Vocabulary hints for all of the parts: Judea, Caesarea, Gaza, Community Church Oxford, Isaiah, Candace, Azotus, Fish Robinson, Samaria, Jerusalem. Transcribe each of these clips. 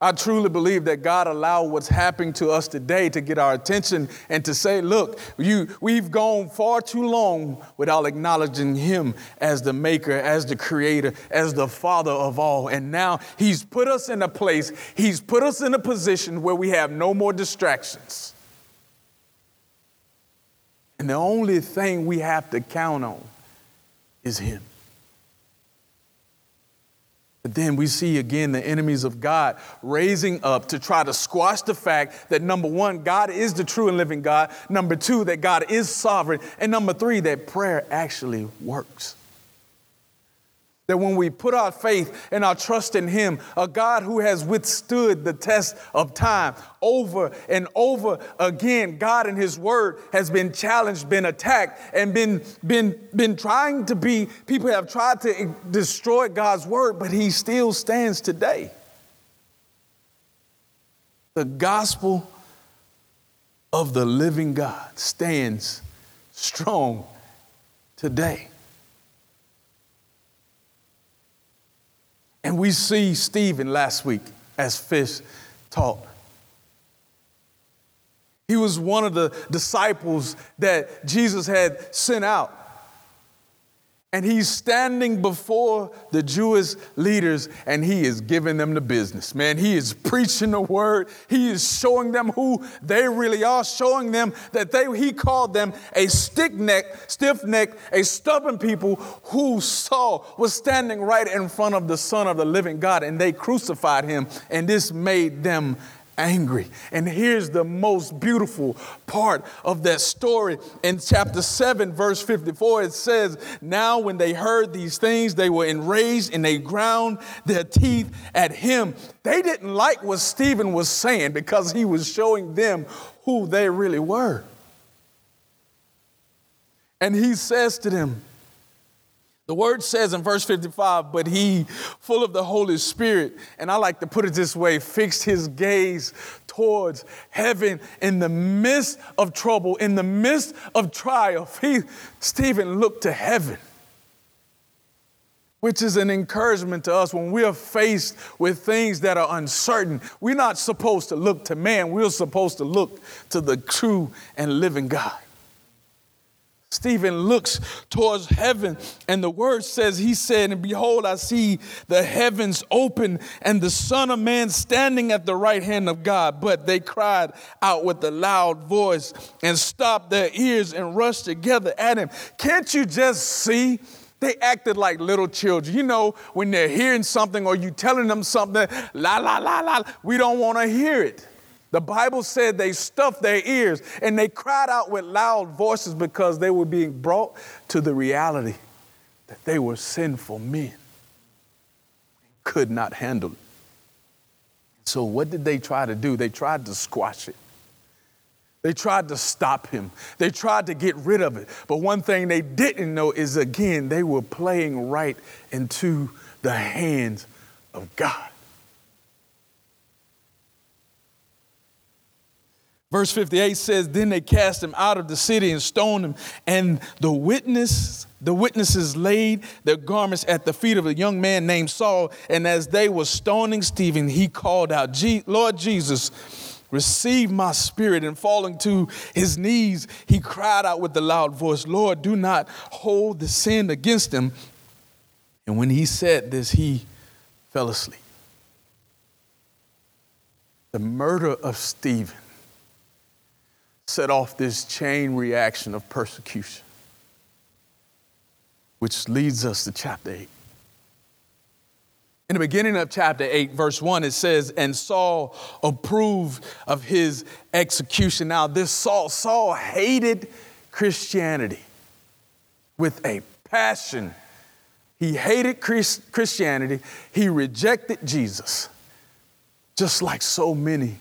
I truly believe that God allowed what's happening to us today to get our attention and to say, look, we've gone far too long without acknowledging him as the maker, as the creator, as the father of all. And now he's put us in a place, he's put us in a position where we have no more distractions. And the only thing we have to count on is him. But then we see again the enemies of God raising up to try to squash the fact that, number one, God is the true and living God. Number two, that God is sovereign. And number three, that prayer actually works. That when we put our faith and our trust in him, a God who has withstood the test of time over and over again, God in his word has been challenged, been attacked, and been trying to be, people have tried to destroy God's word, but he still stands today. The gospel of the living God stands strong today. And we see Stephen last week as Fish taught. He was one of the disciples that Jesus had sent out. And he's standing before the Jewish leaders and he is giving them the business, man. He is preaching the word. He is showing them who they really are, showing them that he called them a stiff-necked, a stubborn people who Saul was standing right in front of the Son of the living God, and they crucified him, and this made them angry. And here's the most beautiful part of that story. In chapter 7, verse 54, it says, "Now when they heard these things, they were enraged and they ground their teeth at him." They didn't like what Stephen was saying because he was showing them who they really were. And he says to them, the word says in verse 55, "But he, full of the Holy Spirit," and I like to put it this way, "fixed his gaze towards heaven." In the midst of trouble, in the midst of triumph, Stephen looked to heaven, which is an encouragement to us when we are faced with things that are uncertain. We're not supposed to look to man. We're supposed to look to the true and living God. Stephen looks towards heaven, and the word says, he said, "And behold, I see the heavens open and the Son of Man standing at the right hand of God." But they cried out with a loud voice and stopped their ears and rushed together at him. Can't you just see? They acted like little children. You know, when they're hearing something or you telling them something, we don't want to hear it. The Bible said they stuffed their ears and they cried out with loud voices because they were being brought to the reality that they were sinful men and could not handle it. So what did they try to do? They tried to squash it. They tried to stop him. They tried to get rid of it. But one thing they didn't know is, again, they were playing right into the hands of God. Verse 58 says, "Then they cast him out of the city and stoned him. And the witnesses laid their garments at the feet of a young man named Saul. And as they were stoning Stephen, he called out, 'Lord Jesus, receive my spirit.' And falling to his knees, he cried out with a loud voice, 'Lord, do not hold the sin against him.' And when he said this, he fell asleep." The murder of Stephen set off this chain reaction of persecution, which leads us to chapter 8. In the beginning of chapter 8, verse 1, it says, "And Saul approved of his execution." Now, this Saul hated Christianity with a passion. He hated Christianity. He rejected Jesus, just like so many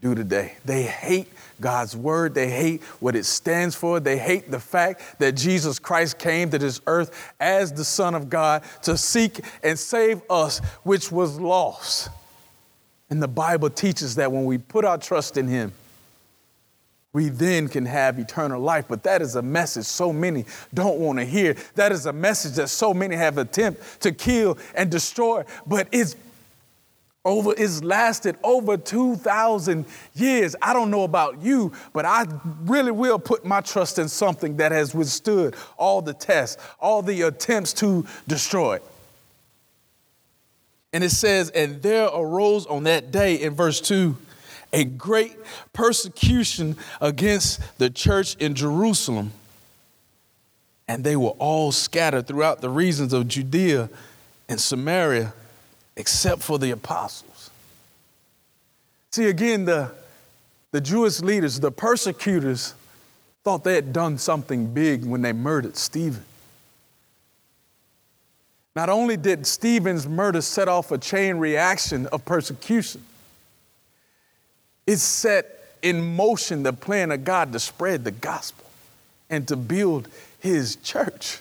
do today. They hate God's word. They hate what it stands for. They hate the fact that Jesus Christ came to this earth as the Son of God to seek and save us, which was lost. And the Bible teaches that when we put our trust in him, we then can have eternal life. But that is a message so many don't want to hear. That is a message that so many have attempted to kill and destroy. But it's lasted over 2,000 years. I don't know about you, but I really will put my trust in something that has withstood all the tests, all the attempts to destroy it. And it says, "And there arose on that day," in verse 2, "a great persecution against the church in Jerusalem. And they were all scattered throughout the regions of Judea and Samaria, except for the apostles." See, again, the Jewish leaders, the persecutors, thought they had done something big when they murdered Stephen. Not only did Stephen's murder set off a chain reaction of persecution, it set in motion the plan of God to spread the gospel and to build his church.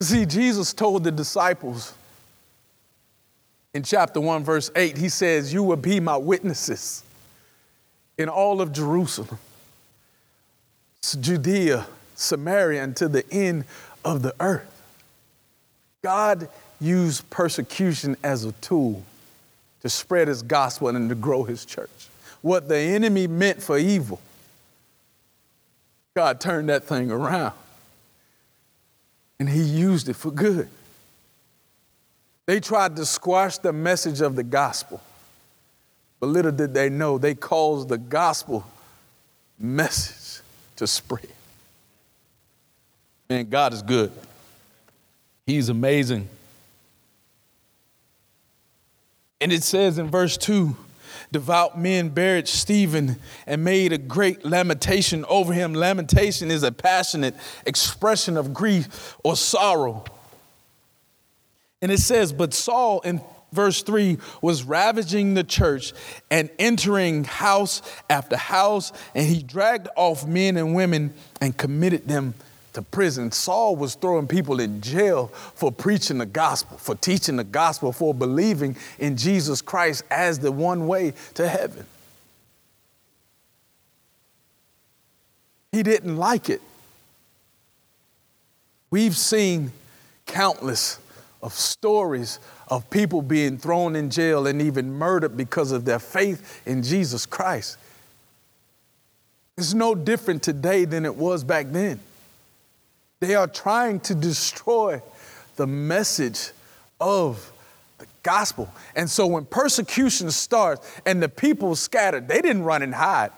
See, Jesus told the disciples in chapter 1, verse 8, he says, "You will be my witnesses in all of Jerusalem, Judea, Samaria, and to the end of the earth." God used persecution as a tool to spread his gospel and to grow his church. What the enemy meant for evil, God turned that thing around, and he used it for good. They tried to squash the message of the gospel, but little did they know they caused the gospel message to spread. Man, God is good. He's amazing. And it says in verse 2, devout men buried Stephen and made a great lamentation over him. Lamentation is a passionate expression of grief or sorrow. And it says, but Saul in verse 3 was ravaging the church and entering house after house, and he dragged off men and women and committed them to prison. Saul was throwing people in jail for preaching the gospel, for teaching the gospel, for believing in Jesus Christ as the one way to heaven. He didn't like it. We've seen countless of stories of people being thrown in jail and even murdered because of their faith in Jesus Christ. It's no different today than it was back then. They are trying to destroy the message of the gospel. And so when persecution starts and the people scattered, they didn't run and hide.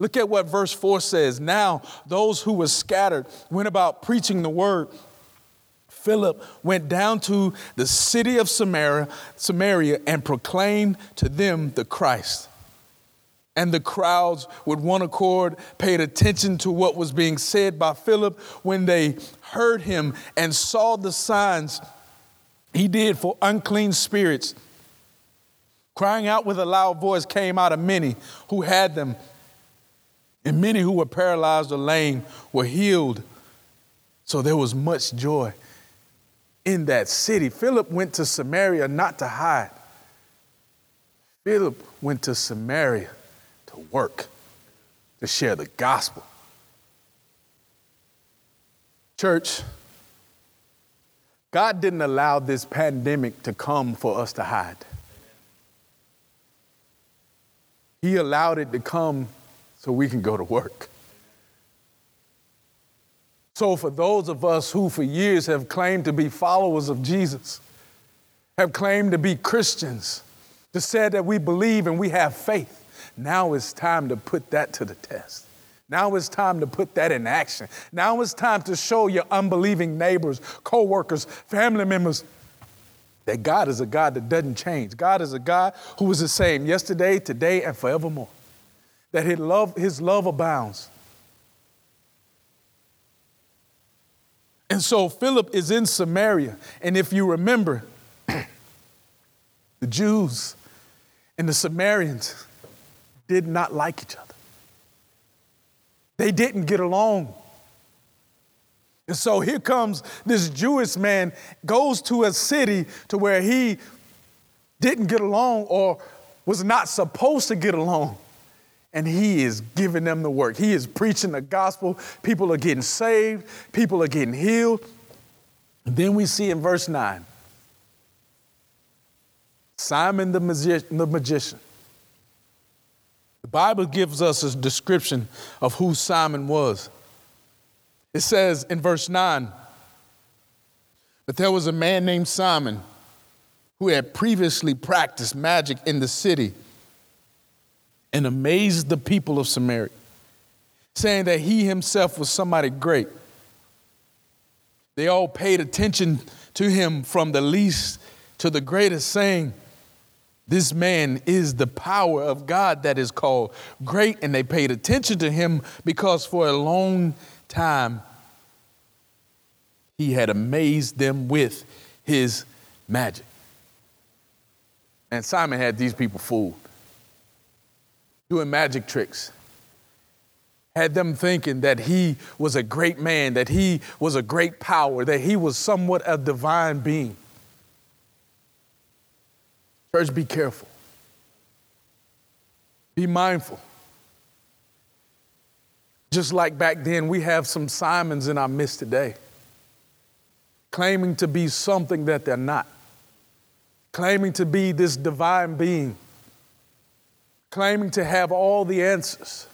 Look at what verse 4 says. Now those who were scattered went about preaching the word. Philip went down to the city of Samaria and proclaimed to them the Christ. And the crowds with one accord paid attention to what was being said by Philip when they heard him and saw the signs he did for unclean spirits. Crying out with a loud voice came out of many who had them, and many who were paralyzed or lame were healed. So there was much joy in that city. Philip went to Samaria not to hide. Philip went to Samaria to work, to share the gospel. Church, God didn't allow this pandemic to come for us to hide. He allowed it to come so we can go to work. So for those of us who for years have claimed to be followers of Jesus, have claimed to be Christians, to say that we believe and we have faith, now it's time to put that to the test. Now it's time to put that in action. Now it's time to show your unbelieving neighbors, co-workers, family members that God is a God that doesn't change. God is a God who is the same yesterday, today, and forevermore. That his love abounds. And so Philip is in Samaria. And if you remember, the Jews and the Samaritans did not like each other. They didn't get along. And so here comes this Jewish man, goes to a city to where he didn't get along or was not supposed to get along. And he is giving them the work. He is preaching the gospel. People are getting saved. People are getting healed. And then we see in verse 9, Simon the magician. The Bible gives us a description of who Simon was. It says in verse 9, that there was a man named Simon who had previously practiced magic in the city and amazed the people of Samaria, saying that he himself was somebody great. They all paid attention to him from the least to the greatest, saying, "This man is the power of God that is called great." And they paid attention to him because for a long time He had amazed them with his magic. And Simon had these people fooled, doing magic tricks. Had them thinking that he was a great man, that he was a great power, that he was somewhat a divine being. Church, be careful. Be mindful. Just like back then, we have some Simons in our midst today, claiming to be something that they're not, claiming to be this divine being, claiming to have all the answers.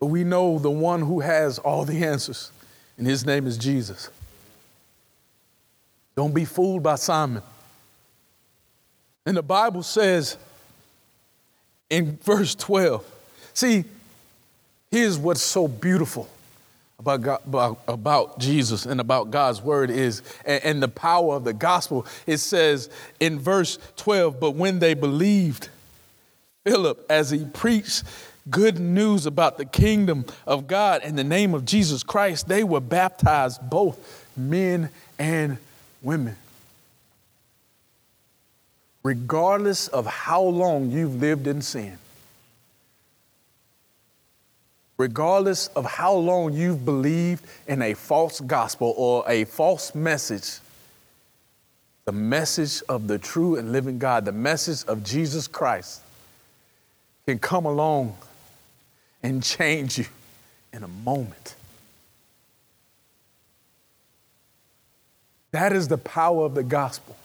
But we know the one who has all the answers, and his name is Jesus. Don't be fooled by Simon. And the Bible says in verse 12, see, here's what's so beautiful about God, about Jesus and about God's word is, and the power of the gospel. It says in verse 12, but when they believed Philip as he preached good news about the kingdom of God in the name of Jesus Christ, they were baptized, both men and women. Regardless of how long you've lived in sin, regardless of how long you've believed in a false gospel or a false message, the message of the true and living God, the message of Jesus Christ, can come along and change you in a moment. That is the power of the gospel.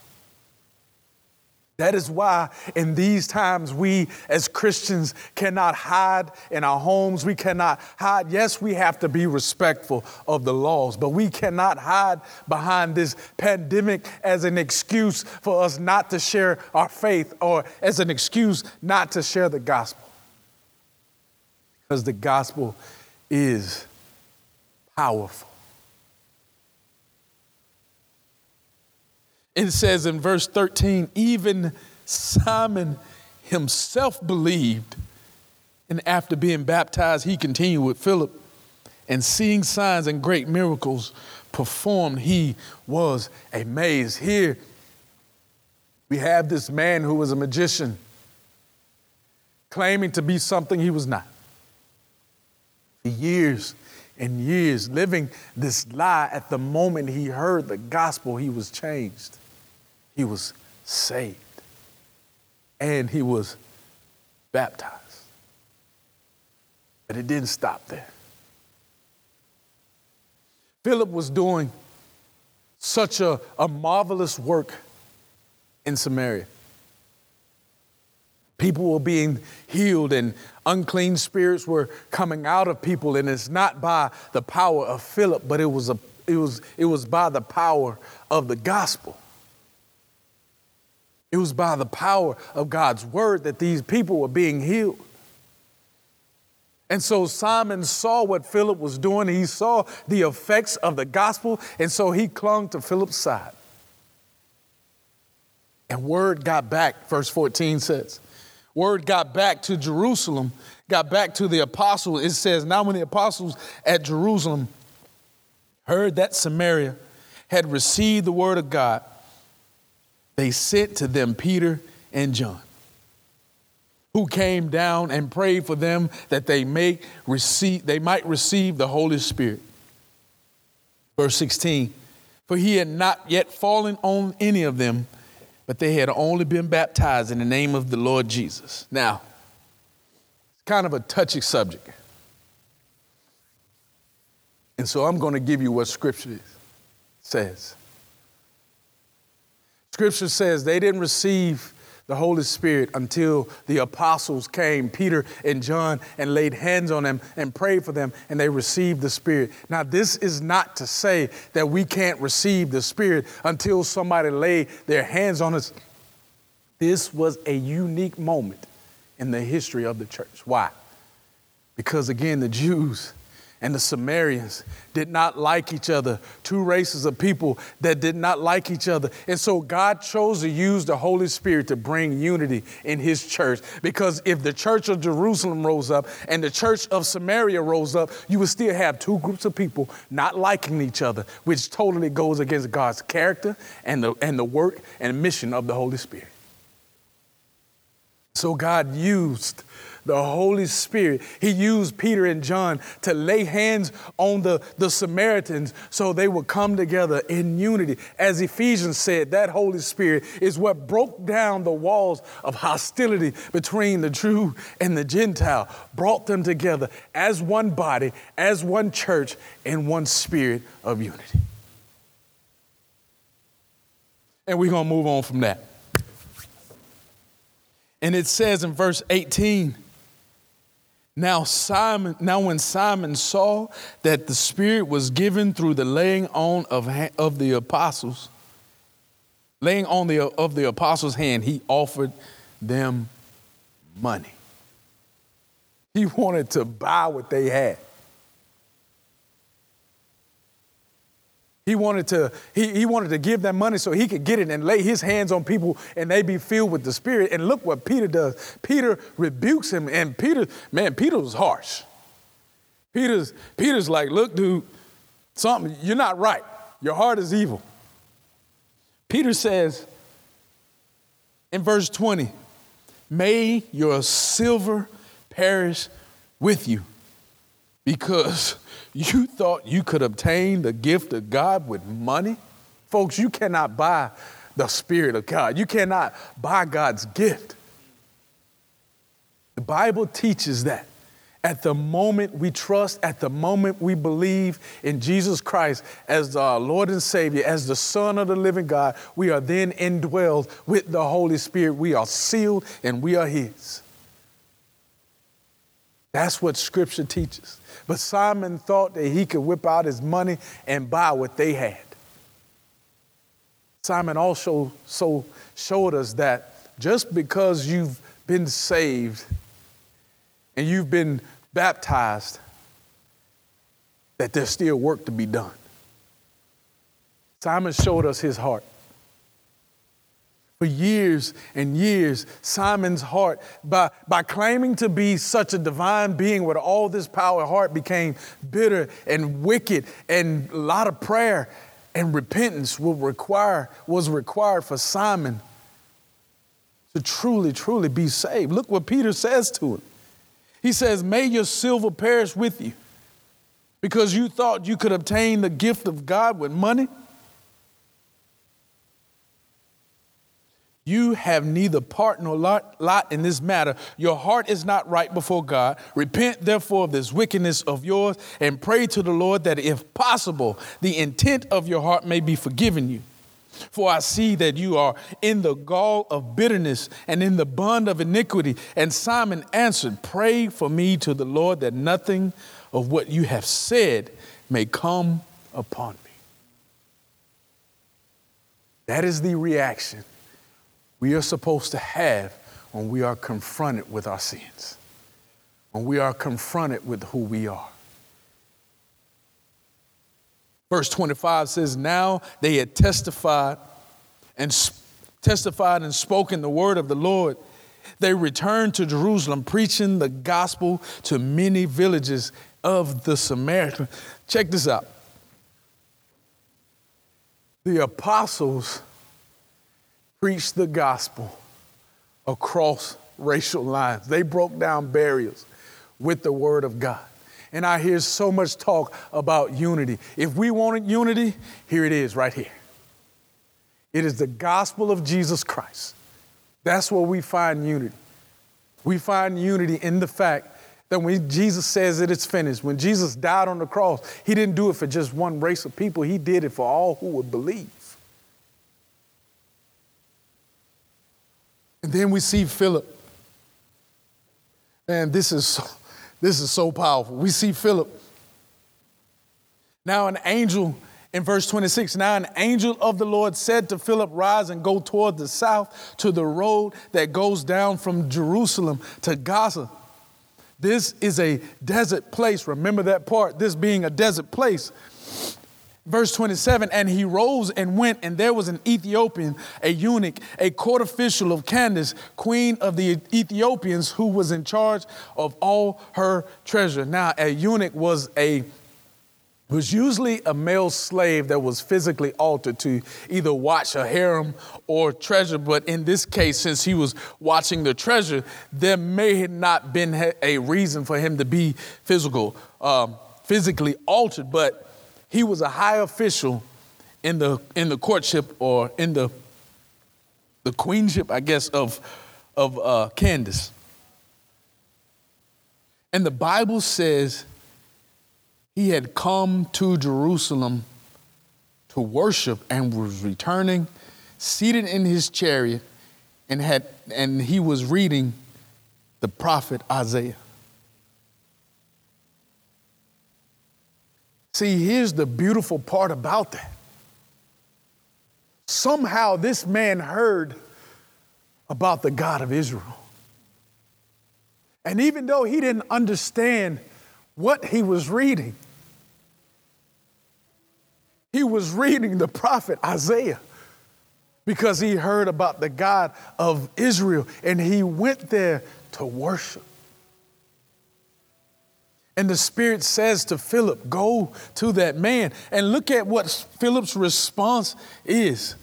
That is why in these times we as Christians cannot hide in our homes. We cannot hide. Yes, we have to be respectful of the laws, but we cannot hide behind this pandemic as an excuse for us not to share our faith or as an excuse not to share the gospel. Because the gospel is powerful. It says in verse 13, even Simon himself believed. And after being baptized, he continued with Philip. And seeing signs and great miracles performed, he was amazed. Here we have this man who was a magician, claiming to be something he was not. For years and years, living this lie, at the moment he heard the gospel, he was changed. He was saved, and he was baptized. But it didn't stop there. Philip was doing such a marvelous work in Samaria. People were being healed and unclean spirits were coming out of people. And it's not by the power of Philip, but it was by the power of the gospel. It was by the power of God's word that these people were being healed. And so Simon saw what Philip was doing. He saw the effects of the gospel. And so he clung to Philip's side. And word got back, verse 14 says. Word got back to Jerusalem, got back to the apostles. It says, now when the apostles at Jerusalem heard that Samaria had received the word of God, they sent to them Peter and John, who came down and prayed for them that they might receive the Holy Spirit. Verse 16, for he had not yet fallen on any of them, but they had only been baptized in the name of the Lord Jesus. Now, it's kind of a touchy subject. And so I'm going to give you what Scripture says. Scripture says they didn't receive the Holy Spirit until the apostles came, Peter and John, and laid hands on them and prayed for them, and they received the Spirit. Now, this is not to say that we can't receive the Spirit until somebody laid their hands on us. This was a unique moment in the history of the church. Why? Because, again, the Jews and the Samaritans did not like each other, two races of people that did not like each other. And so God chose to use the Holy Spirit to bring unity in his church, because if the church of Jerusalem rose up and the church of Samaria rose up, you would still have two groups of people not liking each other, which totally goes against God's character and the work and mission of the Holy Spirit. So God used the Holy Spirit. He used Peter and John to lay hands on the Samaritans so they would come together in unity. As Ephesians said, that Holy Spirit is what broke down the walls of hostility between the Jew and the Gentile, brought them together as one body, as one church, in one spirit of unity. And we're going to move on from that. And it says in verse 18, Now when Simon saw that the Spirit was given through the laying on of the apostles, of the apostles' hand, he offered them money. He wanted to buy what they had. He wanted to give them money so he could get it and lay his hands on people and they be filled with the Spirit. And look what Peter does. Peter rebukes him, and Peter was harsh. Peter's like, look, dude, something, you're not right. Your heart is evil. Peter says in verse 20, may your silver perish with you, because you thought you could obtain the gift of God with money? Folks, you cannot buy the Spirit of God. You cannot buy God's gift. The Bible teaches that at the moment we trust, at the moment we believe in Jesus Christ as our Lord and Savior, as the Son of the living God, we are then indwelled with the Holy Spirit. We are sealed and we are his. That's what Scripture teaches. But Simon thought that he could whip out his money and buy what they had. Simon also showed us that just because you've been saved and you've been baptized, that there's still work to be done. Simon showed us his heart. For years and years, Simon's heart, by claiming to be such a divine being with all this power, heart became bitter and wicked, and a lot of prayer and repentance was required for Simon to truly, truly be saved. Look what Peter says to him. He says, may your silver perish with you, because you thought you could obtain the gift of God with money. You have neither part nor lot in this matter. Your heart is not right before God. Repent, therefore, of this wickedness of yours, and pray to the Lord that, if possible, the intent of your heart may be forgiven you. For I see that you are in the gall of bitterness and in the bond of iniquity. And Simon answered, pray for me to the Lord that nothing of what you have said may come upon me. That is the reaction we are supposed to have when we are confronted with our sins, when we are confronted with who we are. Verse 25 says, now they had testified and spoken the word of the Lord. They returned to Jerusalem, preaching the gospel to many villages of the Samaritans. Check this out. The apostles preached the gospel across racial lines. They broke down barriers with the word of God. And I hear so much talk about unity. If we wanted unity, here it is right here. It is the gospel of Jesus Christ. That's where we find unity. We find unity in the fact that when Jesus says it is finished, when Jesus died on the cross, he didn't do it for just one race of people. He did it for all who would believe. And then we see Philip. Man, this is so powerful. We see Philip. Now an angel, in verse 26, now an angel of the Lord said to Philip, rise and go toward the south to the road that goes down from Jerusalem to Gaza. This is a desert place. Remember that part, this being a desert place. Verse 27, and he rose and went, and there was an Ethiopian, a eunuch, a court official of Candace, queen of the Ethiopians, who was in charge of all her treasure. Now, a eunuch was usually a male slave that was physically altered to either watch a harem or treasure. But in this case, since he was watching the treasure, there may have not been a reason for him to be physically altered. But he was a high official in the courtship, or in the queenship, I guess, of Candace. And the Bible says he had come to Jerusalem to worship and was returning, seated in his chariot, and he was reading the prophet Isaiah. See, here's the beautiful part about that. Somehow this man heard about the God of Israel. And even though he didn't understand what he was reading, he was reading the prophet Isaiah because he heard about the God of Israel, and he went there to worship. And the Spirit says to Philip, go to that man. And look at what Philip's response is.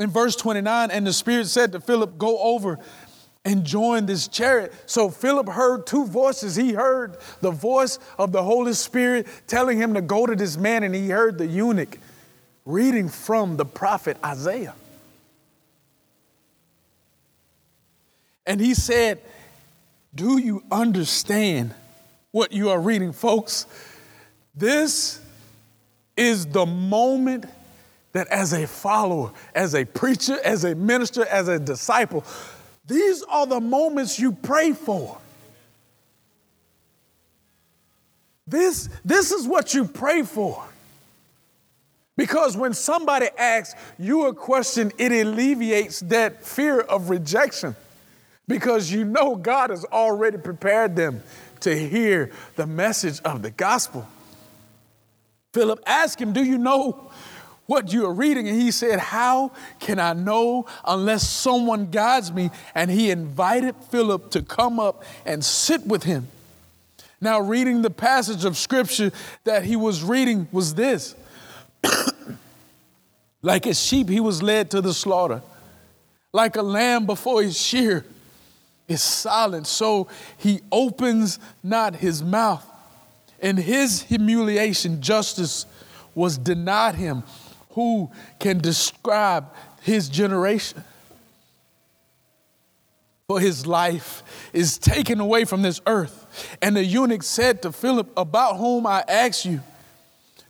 In verse 29, and the Spirit said to Philip, go over and join this chariot. So Philip heard two voices. He heard the voice of the Holy Spirit telling him to go to this man, and he heard the eunuch reading from the prophet Isaiah. And he said, do you understand what you are reading, folks? This is the moment that as a follower, as a preacher, as a minister, as a disciple, these are the moments you pray for. This is what you pray for. Because when somebody asks you a question, it alleviates that fear of rejection, because you know God has already prepared them to hear the message of the gospel. Philip asked him, do you know what you are reading? And he said, how can I know unless someone guides me? And he invited Philip to come up and sit with him. Now, reading the passage of scripture that he was reading was this. Like a sheep, he was led to the slaughter. Like a lamb before his shearer is silent, so he opens not his mouth. In his humiliation, justice was denied him. Who can describe his generation? For his life is taken away from this earth. And the eunuch said to Philip, about whom I ask you,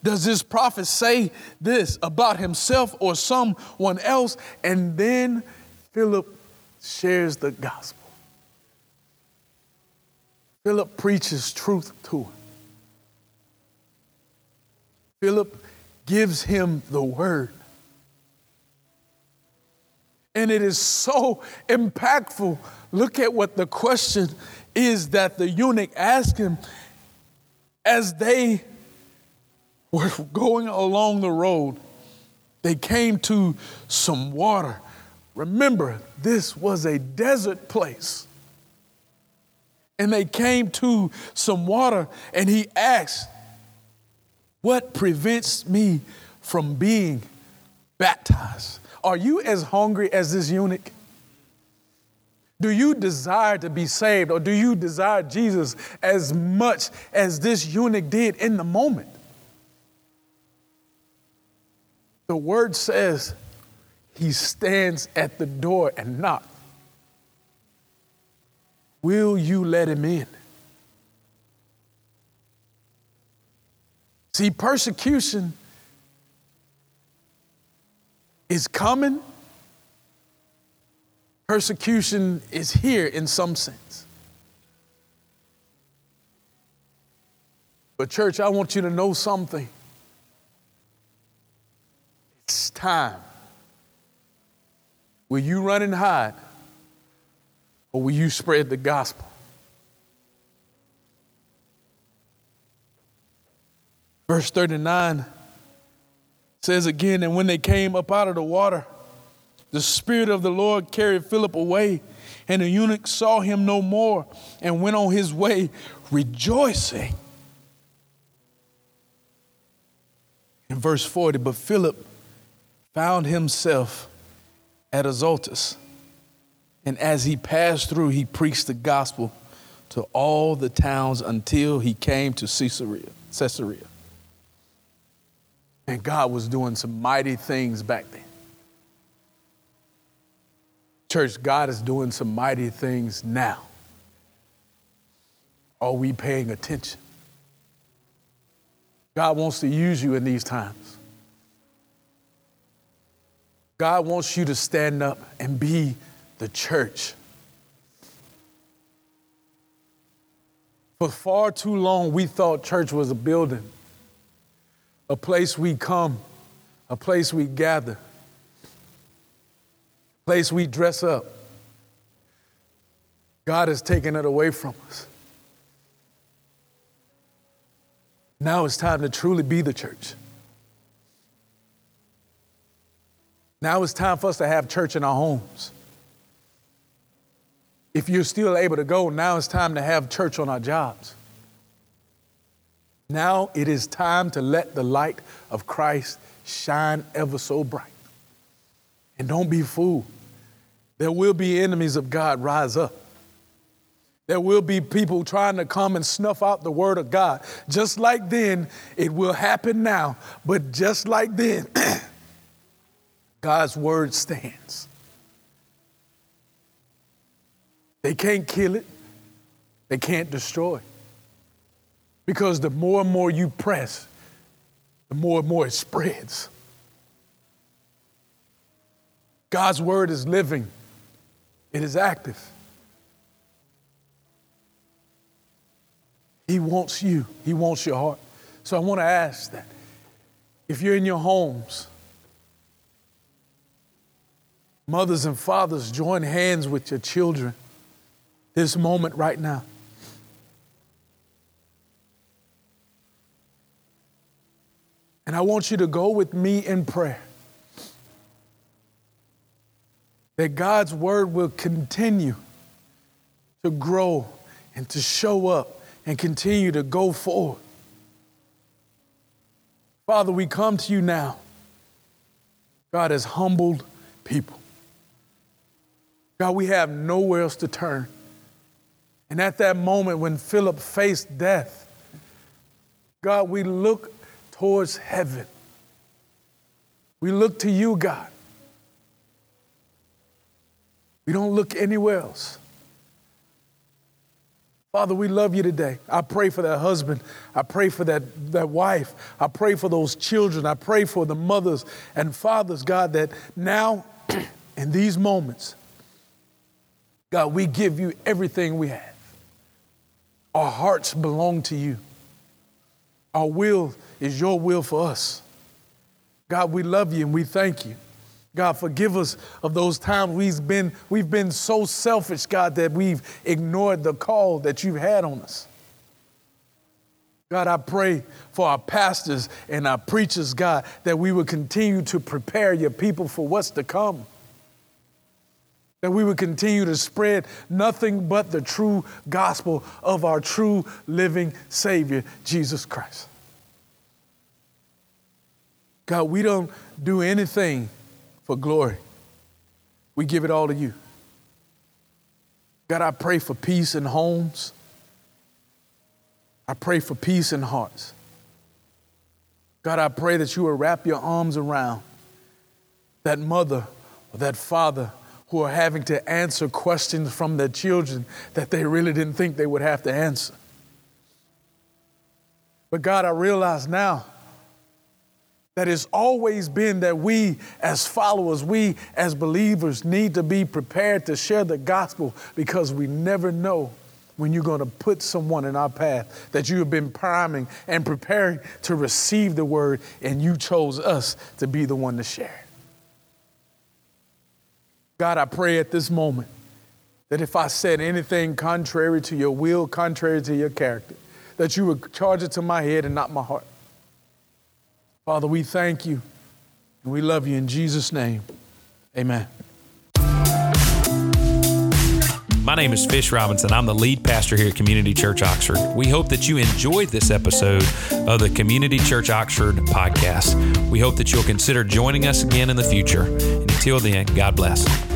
does this prophet say this about himself or someone else? And then Philip shares the gospel. Philip preaches truth to him. Philip gives him the word. And it is so impactful. Look at what the question is that the eunuch asked him as they were going along the road. They came to some water. Remember, this was a desert place. And they came to some water, and he asked, what prevents me from being baptized? Are you as hungry as this eunuch? Do you desire to be saved, or do you desire Jesus as much as this eunuch did in the moment? The word says he stands at the door and knocks. Will you let him in? See, persecution is coming. Persecution is here in some sense. But church, I want you to know something. It's time. Will you run and hide, or will you spread the gospel? Verse 39 says again, and when they came up out of the water, the Spirit of the Lord carried Philip away, and the eunuch saw him no more and went on his way rejoicing. In verse 40, but Philip found himself at Azotus, and as he passed through, he preached the gospel to all the towns until he came to Caesarea. And God was doing some mighty things back then. Church, God is doing some mighty things now. Are we paying attention? God wants to use you in these times. God wants you to stand up and be the church. For far too long, we thought church was a building, a place we come, a place we gather, a place we dress up. God has taken it away from us. Now it's time to truly be the church. Now it's time for us to have church in our homes. If you're still able to go, now it's time to have church on our jobs. Now it is time to let the light of Christ shine ever so bright. And don't be fooled. There will be enemies of God rise up. There will be people trying to come and snuff out the word of God. Just like then, it will happen now. But just like then, God's word stands. They can't kill it. They can't destroy it. Because the more and more you press, the more and more it spreads. God's word is living. It is active. He wants you. He wants your heart. So I want to ask that if you're in your homes, mothers and fathers, join hands with your children this moment right now. And I want you to go with me in prayer that God's word will continue to grow and to show up and continue to go forward. Father, we come to you now. God has humbled people. God, we have nowhere else to turn. And at that moment when Philip faced death, God, we look towards heaven. We look to you, God. We don't look anywhere else. Father, we love you today. I pray for that husband. I pray for that wife. I pray for those children. I pray for the mothers and fathers, God, that now in these moments, God, we give you everything we have. Our hearts belong to you. Our will is your will for us. God, we love you and we thank you. God, forgive us of those times we've been so selfish, God, that we've ignored the call that you've had on us. God, I pray for our pastors and our preachers, God, that we will continue to prepare your people for what's to come. That we would continue to spread nothing but the true gospel of our true living Savior, Jesus Christ. God, we don't do anything for glory. We give it all to you. God, I pray for peace in homes. I pray for peace in hearts. God, I pray that you will wrap your arms around that mother or that father who are having to answer questions from their children that they really didn't think they would have to answer. But God, I realize now that it's always been that we as followers, we as believers need to be prepared to share the gospel because we never know when you're going to put someone in our path that you have been priming and preparing to receive the word and you chose us to be the one to share. God, I pray at this moment that if I said anything contrary to your will, contrary to your character, that you would charge it to my head and not my heart. Father, we thank you and we love you in Jesus' name. Amen. My name is Fish Robinson. I'm the lead pastor here at Community Church Oxford. We hope that you enjoyed this episode of the Community Church Oxford podcast. We hope that you'll consider joining us again in the future. And until then, God bless.